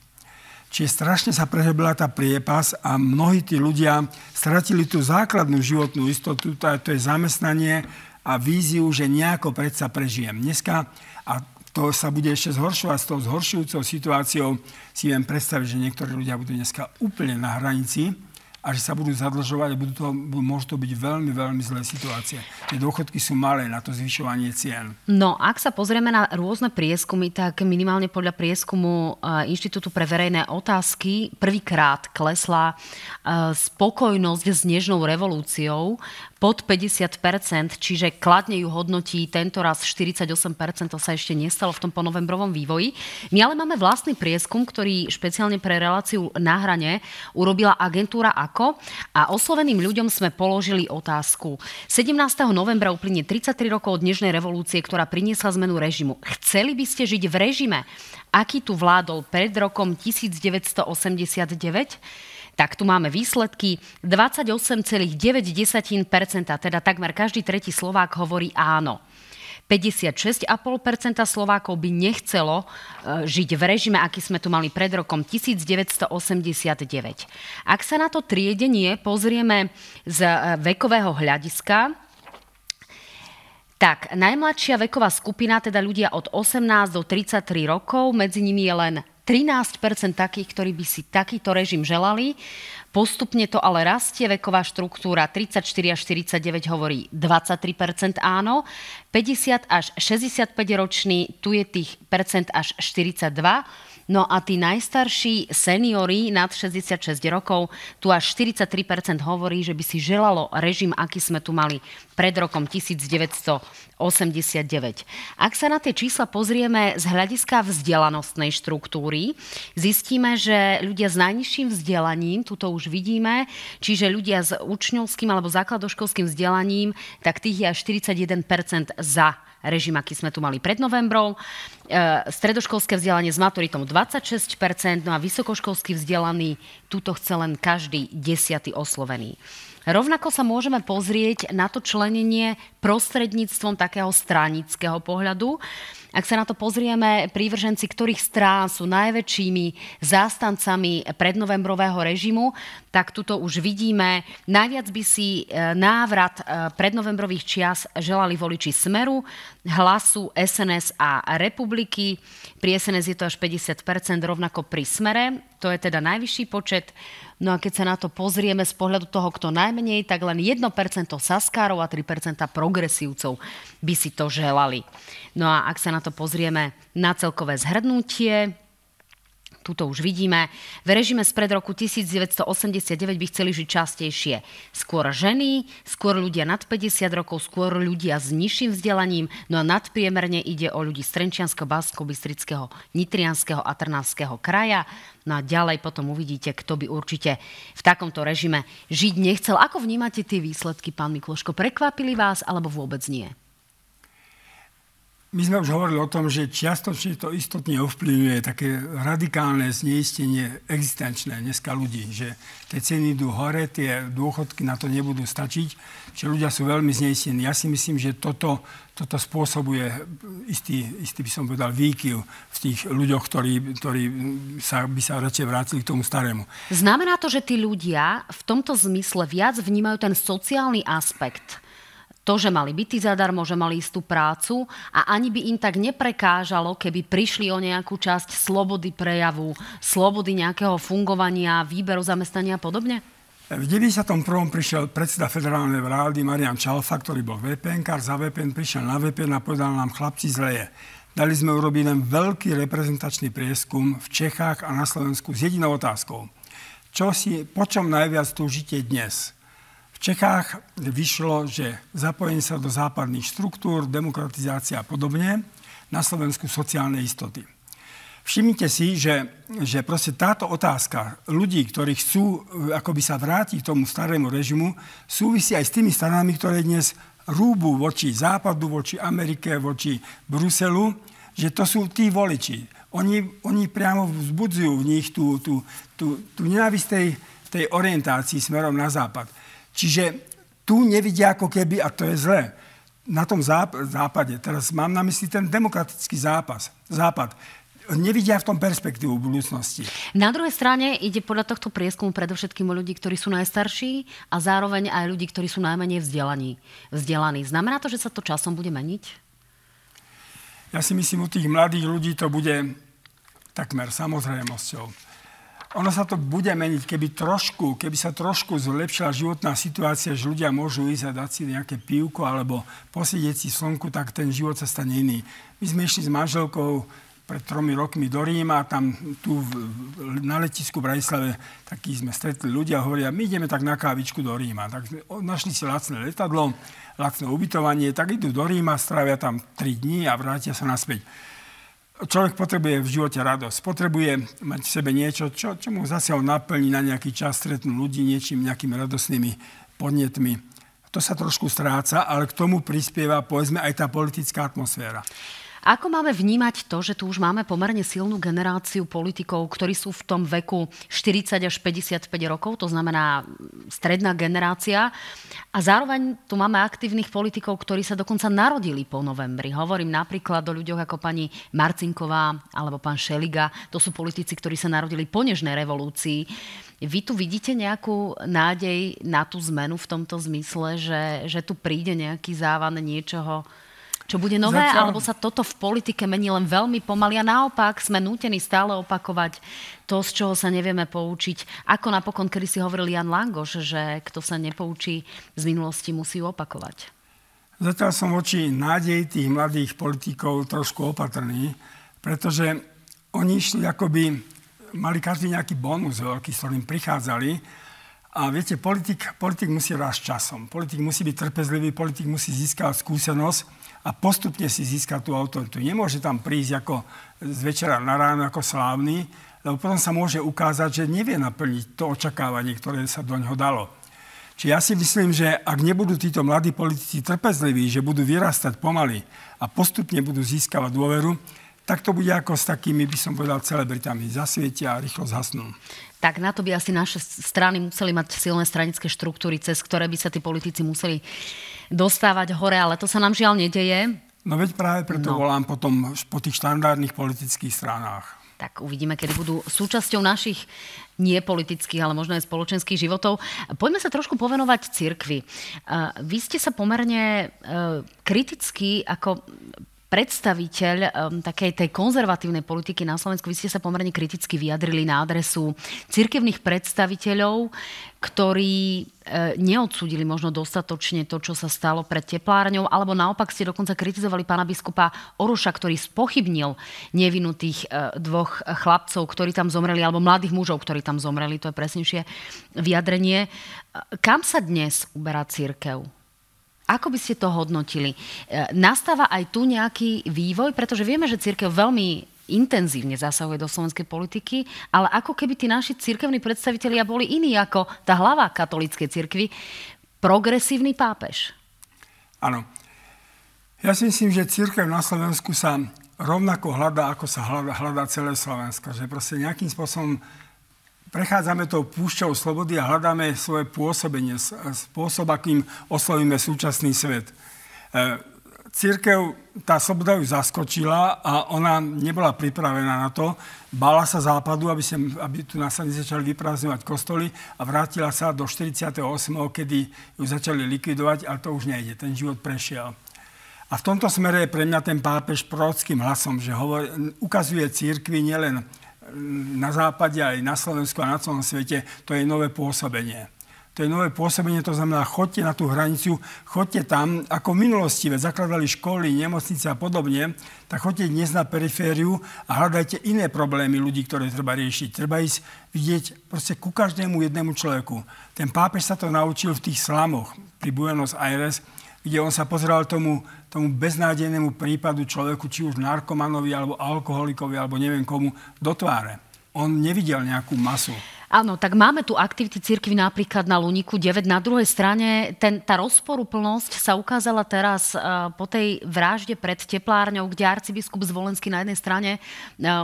Čiže strašne sa prehlbila tá priepas a mnohí tí ľudia stratili tú základnú životnú istotu, to je zamestnanie a víziu, že nejako predsa prežijem. Dneska, a to sa bude ešte zhoršovať s tou zhoršujúcou situáciou, si viem predstaviť, že niektorí ľudia budú dneska úplne na hranici a že sa budú zadlžovať a môžu to byť veľmi, veľmi zlé situácie. Tie dôchodky sú malé na to zvyšovanie cien. No, ak sa pozrieme na rôzne prieskumy, tak minimálne podľa prieskumu Inštitútu pre verejné otázky prvýkrát klesla spokojnosť s nežnou revolúciou pod 50%, čiže kladne ju hodnotí tento raz 48%, to sa ešte nestalo v tom ponovembrovom vývoji. My ale máme vlastný prieskum, ktorý špeciálne pre reláciu Na hrane urobila agentúra AKO a osloveným ľuďom sme položili otázku. 17. novembra uplynie 33 rokov od dnešnej revolúcie, ktorá priniesla zmenu režimu. Chceli by ste žiť v režime, aký tu vládol pred rokom 1989? Tak tu máme výsledky 28,9%, teda takmer každý tretí Slovák hovorí áno. 56,5% Slovákov by nechcelo žiť v režime, aký sme tu mali pred rokom 1989. Ak sa na to triedenie pozrieme z vekového hľadiska, tak najmladšia veková skupina, teda ľudia od 18 do 33 rokov, medzi nimi je len 13% takých, ktorí by si takýto režim želali. Postupne to ale rastie, veková štruktúra 34 až 49 hovorí 23% áno, 50 až 65 roční, tu je tých percent až 42%. No a tí najstarší seniori nad 66 rokov, tu až 43% hovorí, že by si želalo režim, aký sme tu mali pred rokom 1989. Ak sa na tie čísla pozrieme z hľadiska vzdelanostnej štruktúry, zistíme, že ľudia s najnižším vzdelaním, tu to už vidíme, čiže ľudia s učňovským alebo základoškolským vzdelaním, tak tých je až 41% za režim, aký sme tu mali pred novembrom, stredoškolské vzdelanie s maturitom 26%, no a vysokoškolský vzdelaný, tuto chce len každý 10. oslovený. Rovnako sa môžeme pozrieť na to členenie prostredníctvom takého stranického pohľadu. Ak sa na to pozrieme, prívrženci ktorých strán sú najväčšími zástancami prednovembrového režimu, tak tuto už vidíme. Najviac by si návrat prednovembrových čias želali voliči Smeru, Hlasu, SNS a Republiky. Pri SNS je to až 50%, rovnako pri Smere. To je teda najvyšší počet. No a keď sa na to pozrieme z pohľadu toho, kto najmenej, tak len 1% saskárov a 3% progresívcov by si to želali. No a ak sa na to pozrieme na celkové zhrnutie, tuto už vidíme, v režime spred roku 1989 by chceli žiť častejšie skôr ženy, skôr ľudia nad 50 rokov, skôr ľudia s nižším vzdelaním, no a nadpriemerne ide o ľudí z Trenčiansko, Banskobystrického, Nitrianskeho a Trnavského kraja. No a ďalej potom uvidíte, kto by určite v takomto režime žiť nechcel. Ako vnímate tie výsledky, pán Mikloško? Prekvapili vás alebo vôbec nie? My sme už hovorili o tom, že čiastočne to istotne ovplyvňuje také radikálne zneistenie existenčné dneska ľudí, že tie ceny idú hore, tie dôchodky na to nebudú stačiť, že ľudia sú veľmi zneistení. Ja si myslím, že toto spôsobuje istý by som povedal, výkyv v tých ľuďoch, ktorí by sa radšej vrátili k tomu starému. Znamená to, že tí ľudia v tomto zmysle viac vnímajú ten sociálny aspekt? To, že mali byty zadarmo, že mali istú prácu a ani by im tak neprekážalo, keby prišli o nejakú časť slobody prejavu, slobody nejakého fungovania, výberu zamestnania a podobne? V 91. prišiel predseda federálnej vlády Marian Čalfa, ktorý bol VPN-kár, za VPN prišiel na VPN a povedal nám, chlapci, zle je. Dali sme urobiť len veľký reprezentačný prieskum v Čechách a na Slovensku s jedinou otázkou. Po čom najviac túžite dnes? V Čechách vyšlo, že zapojenie sa do západných štruktúr, demokratizácia a podobne, na Slovensku sociálne istoty. Všimnite si, že proste táto otázka ľudí, ktorí chcú akoby sa vrátiť k tomu starému režimu, súvisí aj s tými stranami, ktoré dnes rúbu voči Západu, voči Amerike, voči Bruselu, že to sú tí voliči. Oni priamo vzbudzujú v nich tú nenávisť tej orientácii smerom na Západ. Čiže tu nevidia ako keby, a to je zlé, na tom západe, teraz mám na mysli ten demokratický západ, nevidia v tom perspektívu budúcnosti. Na druhej strane ide podľa tohto prieskumu predovšetkým o ľudí, ktorí sú najstarší a zároveň aj ľudí, ktorí sú najmenej vzdelaní. Znamená to, že sa to časom bude meniť? Ja si myslím, u tých mladých ľudí to bude takmer samozrejmosťou. Ono sa to bude meniť, keby sa trošku zlepšila životná situácia, že ľudia môžu ísť a dať si nejaké pivko alebo posedieť si slnku, tak ten život sa stane iný. My sme išli s manželkou pred 3 rokmi do Ríma a tam na letisku v Bratislave takí sme stretli ľudia a hovoria, my ideme tak na kávičku do Ríma. Tak našli si lacné letadlo, lacné ubytovanie, tak idú do Ríma, strávia tam 3 dní a vrátia sa naspäť. Človek potrebuje v živote radosť, potrebuje mať v sebe niečo, čo mu zase ho naplní na nejaký čas, stretnú ľudí nejakými radosnými podnetmi. To sa trošku stráca, ale k tomu prispieva, povedzme, aj tá politická atmosféra. Ako máme vnímať to, že tu už máme pomerne silnú generáciu politikov, ktorí sú v tom veku 40 až 55 rokov, to znamená stredná generácia, a zároveň tu máme aktívnych politikov, ktorí sa dokonca narodili po novembri. Hovorím napríklad o ľuďoch ako pani Marcinková alebo pán Šeliga. To sú politici, ktorí sa narodili po nežnej revolúcii. Vy tu vidíte nejakú nádej na tú zmenu v tomto zmysle, že tu príde nejaký závan niečoho, Čo bude nové, alebo sa toto v politike mení len veľmi pomaly a naopak sme nútení stále opakovať to, z čoho sa nevieme poučiť. Ako napokon, kedy si hovoril Jan Langoš, že kto sa nepoučí z minulosti, musí opakovať. Zatiaľ som voči nádej tých mladých politikov trošku opatrný, pretože oni išli akoby, mali každý nejaký bonus veľký, s ktorým prichádzali. A viete, politik musí rásť časom, politik musí byť trpezlivý, politik musí získať skúsenosť a postupne si získať tú autoritu. Nemôže tam prísť ako z večera na ráno, ako slávny, lebo potom sa môže ukázať, že nevie naplniť to očakávanie, ktoré sa do ňoho dalo. Čiže ja si myslím, že ak nebudú títo mladí politici trpezliví, že budú vyrastať pomaly a postupne budú získavať dôveru, tak to bude ako s takými, by som povedal, celebritami. Zasvietia a rýchlo zhasnú. Tak na to by asi naše strany museli mať silné stranické štruktúry, cez ktoré by sa tí politici museli dostávať hore, ale to sa nám žiaľ nedeje. No veď práve preto volám potom po tých štandardných politických stranách. Tak uvidíme, kedy budú súčasťou našich nepolitických, ale možno aj spoločenských životov. Poďme sa trošku povenovať cirkvi. Vy ste sa pomerne kriticky ako predstaviteľ takej tej konzervatívnej politiky na Slovensku, vy ste sa pomerne kriticky vyjadrili na adresu cirkevných predstaviteľov, ktorí neodsúdili možno dostatočne to, čo sa stalo pred teplárňou, alebo naopak ste dokonca kritizovali pána biskupa Oruša, ktorý spochybnil nevinu tých dvoch chlapcov, ktorí tam zomreli, alebo mladých mužov, ktorí tam zomreli, to je presnejšie vyjadrenie. Kam sa dnes uberá cirkev? Ako by ste to hodnotili? Nastáva aj tu nejaký vývoj? Pretože vieme, že cirkev veľmi intenzívne zasahuje do slovenskej politiky, ale ako keby tí naši cirkevní predstavitelia boli iní ako tá hlava katolíckej cirkvi, progresívny pápež. Áno. Ja si myslím, že cirkev na Slovensku sa rovnako hľadá, ako sa hľadá celé Slovensko. Že proste nejakým spôsobom prechádzame tou púšťou slobody a hľadáme svoje pôsobenie, spôsob, akým oslovíme súčasný svet. Cirkev, tá sloboda ju zaskočila a ona nebola pripravená na to. Bála sa západu, aby tu nás začali vyprázdňovať kostoly a vrátila sa do 48., kedy ju začali likvidovať, ale to už nejde, ten život prešiel. A v tomto smere je pre mňa ten pápež prorockým hlasom, že ukazuje cirkvi nielen na západe, aj na Slovensku a na celom svete, to je nové pôsobenie. To je nové pôsobenie, to znamená, choďte na tú hranicu, choďte tam, ako v minulosti, veď zakladali školy, nemocnice a podobne, tak choďte dnes na perifériu a hľadajte iné problémy ľudí, ktoré treba riešiť. Treba ísť vidieť proste ku každému jednému človeku. Ten pápež sa to naučil v tých slamoch pri Buenos Aires, kde on sa pozeral tomu beznádejnému prípadu človeku, či už narkomanovi, alebo alkoholikovi, alebo neviem komu, do tváre. On nevidel nejakú masu. Áno, tak máme tu aktivity cirkvi napríklad na Luniku 9. Na druhej strane tá rozporuplnosť sa ukázala teraz po tej vražde pred teplárňou, kde arcibiskup Zvolenský na jednej strane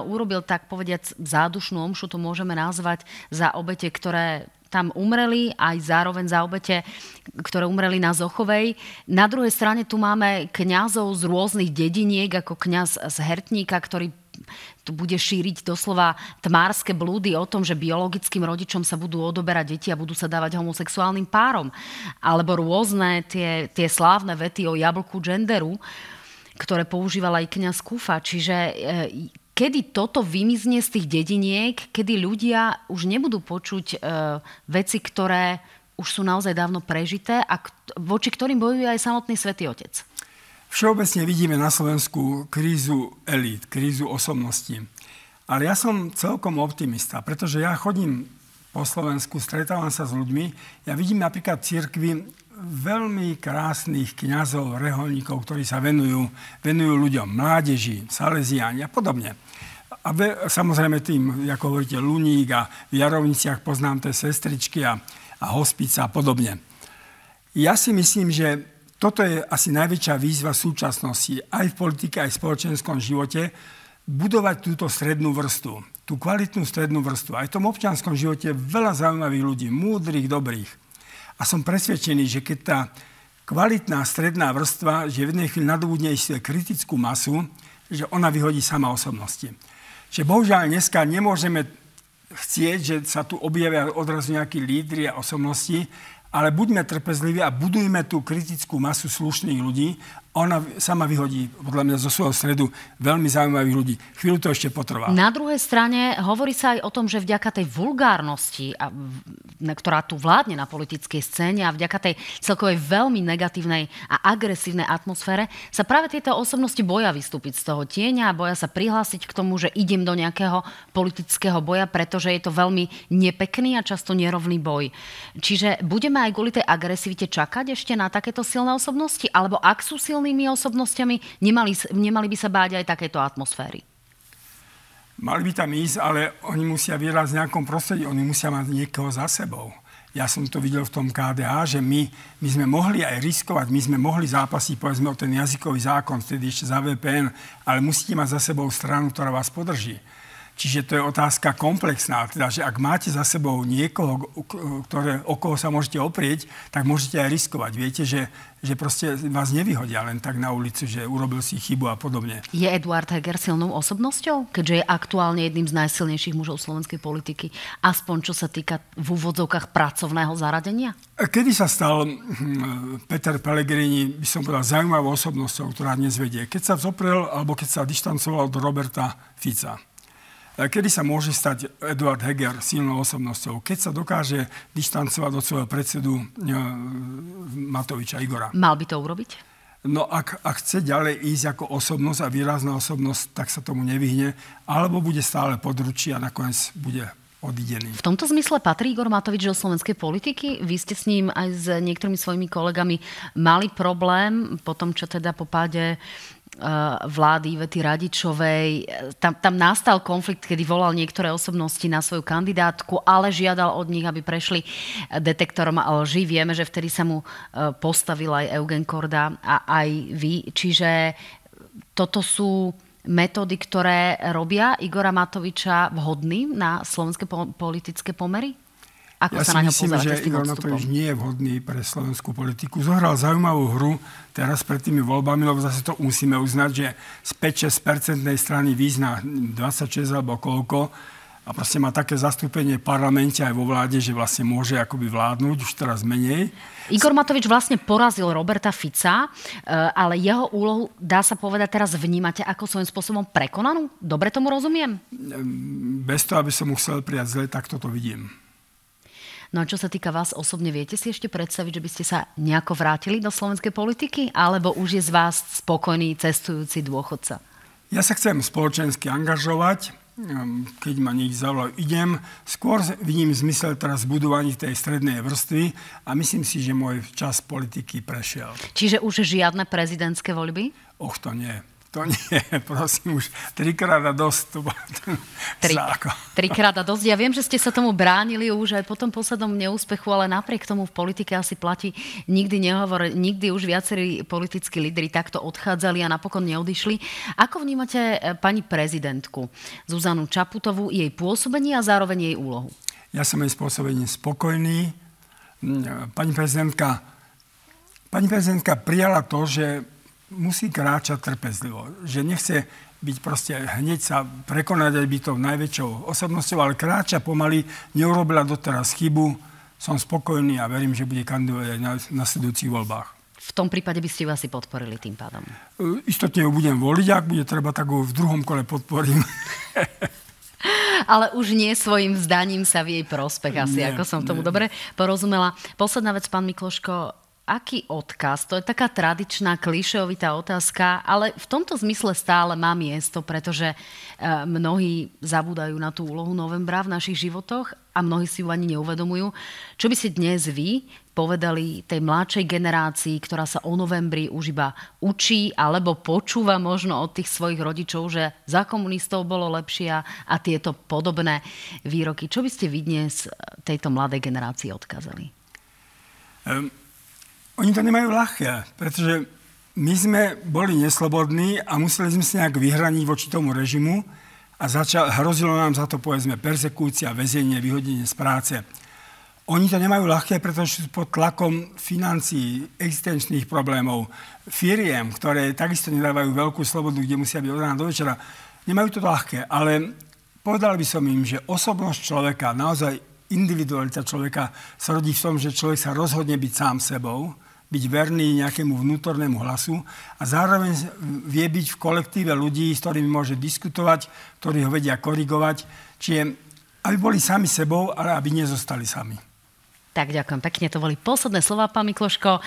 urobil, tak povediac, zádušnú omšu, to môžeme nazvať, za obete, ktoré tam umreli, aj zároveň za obete, ktoré umreli na Zochovej. Na druhej strane tu máme kňazov z rôznych dediniek, ako kňaz z Hertníka, ktorý tu bude šíriť doslova tmárske blúdy o tom, že biologickým rodičom sa budú odoberať deti a budú sa dávať homosexuálnym párom. Alebo rôzne tie slávne vety o jablku genderu, ktoré používal aj kňaz Kufa. Čiže kedy toto vymiznie z tých dediniek, kedy ľudia už nebudú počuť veci, ktoré už sú naozaj dávno prežité a voči ktorým bojuje aj samotný Svätý Otec? Všeobecne vidíme na Slovensku krízu elít, krízu osobností. Ale ja som celkom optimista, pretože ja chodím po Slovensku, stretávam sa s ľuďmi, ja vidím napríklad cirkvi veľmi krásnych kňazov, reholníkov, ktorí sa venujú ľuďom, mládeži, saleziáni a podobne. A samozrejme tým, ako hovoríte, Luník a v Jarovniciach poznám tie sestričky a hospice a podobne. Ja si myslím, že toto je asi najväčšia výzva súčasnosti aj v politike, aj v spoločenskom živote, budovať túto strednú vrstvu, tú kvalitnú strednú vrstvu. Aj v tom občianskom živote veľa zaujímavých ľudí, múdrych, dobrých. A som presvedčený, že keď tá kvalitná stredná vrstva, že v jednej chvíli nadobudne kritickú masu, že ona vyhodí sama osobnosti. Že bohužiaľ dneska nemôžeme chcieť, že sa tu objavia odrazu nejakí lídri a osobnosti, ale buďme trpezliví a budujme tú kritickú masu slušných ľudí. ona sama vyhodí, podľa mňa, zo svojho stredu veľmi zaujímavých ľudí. Chvíľu to ešte potrvá. Na druhej strane hovorí sa aj o tom, že vďaka tej vulgárnosti, ktorá tu vládne na politickej scéne a vďaka tej celkovej veľmi negatívnej a agresívnej atmosfére sa práve tieto osobnosti boja vystúpiť z toho tieňa a boja sa prihlásiť k tomu, že idem do nejakého politického boja, pretože je to veľmi nepekný a často nerovný boj. Čiže budeme aj kvôli tej agresivite čakať ešte na takéto silné osobnosti, alebo ak sú silnými osobnostiami, nemali by sa báť aj takéto atmosféry? Mali by tam ísť, ale oni musia vyrásť v nejakom prostredí, oni musia mať niekoho za sebou. Ja som to videl v tom KDH, že my sme mohli aj riskovať, my sme mohli zápasiť, povedzme, o ten jazykový zákon, vtedy ešte za VPN, ale musíte mať za sebou stranu, ktorá vás podrží. Čiže to je otázka komplexná, teda, že ak máte za sebou niekoho, o koho sa môžete oprieť, tak môžete aj riskovať. Viete, že proste vás nevyhodia len tak na ulici, že urobil si chybu a podobne. Je Eduard Heger silnou osobnosťou, keďže je aktuálne jedným z najsilnejších mužov slovenskej politiky, aspoň čo sa týka v úvodzovkách pracovného zaradenia? Kedy sa stal Peter Pellegrini, by som povedal, zaujímavou osobnosťou, ktorá dnes vedie? Keď sa vzoprel, alebo keď sa dištancoval do Roberta Fica. Kedy sa môže stať Eduard Heger silnou osobnosťou? Keď sa dokáže dištancovať od svojho predsedu Matoviča Igora. Mal by to urobiť? No ak chce ďalej ísť ako osobnosť a výrazná osobnosť, tak sa tomu nevyhne. Alebo bude stále područí a nakoniec bude odidený. V tomto zmysle patrí Igor Matovič do slovenskej politiky. Vy ste s ním aj s niektorými svojimi kolegami mali problém po tom, čo teda po páde vlády Ivety Radičovej. Tam nastal konflikt, kedy volal niektoré osobnosti na svoju kandidátku, ale žiadal od nich, aby prešli detektorom lži. Vieme, že vtedy sa mu postavil aj Eugen Korda a aj vy. Čiže toto sú metódy, ktoré robia Igora Matoviča vhodným na slovenské politické pomery? Ako ja sa si na ňo myslím, že Igor Matovič nie je vhodný pre slovenskú politiku. Zohral zaujímavú hru teraz pred tými voľbami, lebo zase to musíme uznať, že z 5-6% strany význa 26 alebo koľko a proste má také zastúpenie v parlamente aj vo vláde, že vlastne môže akoby vládnuť už teraz menej. Igor Matovič vlastne porazil Roberta Fica, ale jeho úlohu, dá sa povedať, teraz vnímate ako svojím spôsobom prekonanú? Dobre tomu rozumiem? Bez toho, aby som musel prijať zle, tak toto vidím. No a čo sa týka vás osobne, viete si ešte predstaviť, že by ste sa nejako vrátili do slovenskej politiky? Alebo už je z vás spokojný cestujúci dôchodca? Ja sa chcem spoločensky angažovať. Keď ma niekde zavolajú, idem. Skôr vidím zmysel teraz budovaní tej strednej vrstvy a myslím si, že môj čas politiky prešiel. Čiže už žiadne prezidentské voľby? Och, to nie. To nie, prosím, už trikrát a dosť. Trikrát a dosť. Ja viem, že ste sa tomu bránili už aj po tom poslednom neúspechu, ale napriek tomu v politike asi platí nikdy už viacerí politickí lídri takto odchádzali a napokon neodišli. Ako vnímate pani prezidentku Zuzanu Čaputovú, jej pôsobenie a zároveň jej úlohu? Ja som jej pôsobenie spokojný. Pani prezidentka prijala to, že musí kráčať trpezlivo. Že nechce byť proste hneď sa prekonať aj byť tou najväčšou osobnosťou, ale kráča pomaly, neurobila doteraz chybu. Som spokojný a verím, že bude kandidovať aj na nasledujúcich voľbách. V tom prípade by ste ju asi podporili tým pádom? Istotne ju budem voliť, ak bude treba, tak ju v druhom kole podporím. Ale už nie svojim vzdaním sa v jej prospech asi, nie, ako som tomu dobre porozumela. Posledná vec, pán Mikloško, aký odkaz? To je taká tradičná, klišeovitá otázka, ale v tomto zmysle stále má miesto, pretože mnohí zabúdajú na tú úlohu novembra v našich životoch a mnohí si ju ani neuvedomujú. Čo by ste dnes vy povedali tej mladšej generácii, ktorá sa o novembri už iba učí alebo počúva možno od tých svojich rodičov, že za komunistov bolo lepšie a tieto podobné výroky? Čo by ste vy dnes tejto mladej generácii odkazali? Oni to nemajú ľahké, pretože my sme boli neslobodní a museli sme sa nejak vyhraniť voči tomu režimu a hrozilo nám za to, povedzme, persekúcia, väzenie, vyhodenie z práce. Oni to nemajú ľahké, pretože sú pod tlakom financií, existenčných problémov, firiem, ktoré takisto nedávajú veľkú slobodu, kde musia byť od rána do večera. Nemajú to ľahké, ale povedal by som im, že osobnosť človeka, naozaj individualita človeka sa rodí v tom, že človek sa rozhodne byť sám sebou, byť verný nejakému vnútornému hlasu a zároveň vie byť v kolektíve ľudí, s ktorými môže diskutovať, ktorí ho vedia korigovať, čiže aby boli sami sebou, ale aby nezostali sami. Tak, ďakujem pekne. To boli posledné slová, pán Mikloško.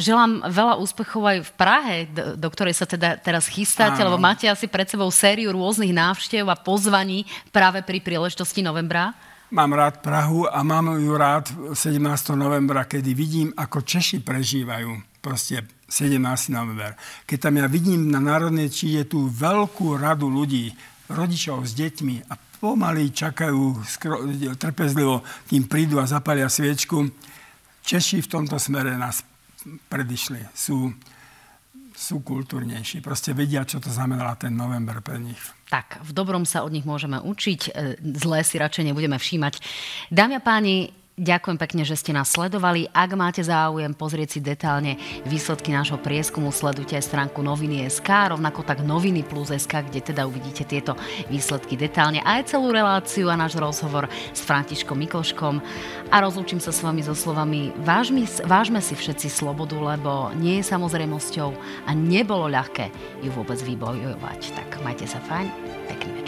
Želám veľa úspechov aj v Prahe, do ktorej sa teda teraz chystáte, lebo máte asi pred sebou sériu rôznych návštev a pozvaní práve pri príležitosti novembra. Mám rád Prahu a mám ju rád 17. novembra, kedy vidím, ako Češi prežívajú proste 17. november. Keď tam ja vidím na Národnej číde tú veľkú radu ľudí, rodičov s deťmi a pomaly čakajú trpezlivo, kým prídu a zapalia sviečku. Češi v tomto smere nás predišli. Sú kultúrnejší. Proste vedia, čo to znamená ten november pre nich. Tak, v dobrom sa od nich môžeme učiť. Zlé si radšej nebudeme všímať. Dámy a páni, ďakujem pekne, že ste nás sledovali. Ak máte záujem pozrieť si detálne výsledky nášho prieskumu, sledujte aj stránku noviny.sk, rovnako tak noviny.sk, kde teda uvidíte tieto výsledky detálne, aj celú reláciu a náš rozhovor s Františkom Mikloškom. A rozlúčim sa s vami so slovami: vážme si všetci slobodu, lebo nie je samozrejmosťou a nebolo ľahké ju vôbec vybojovať. Tak majte sa fajn, pekne.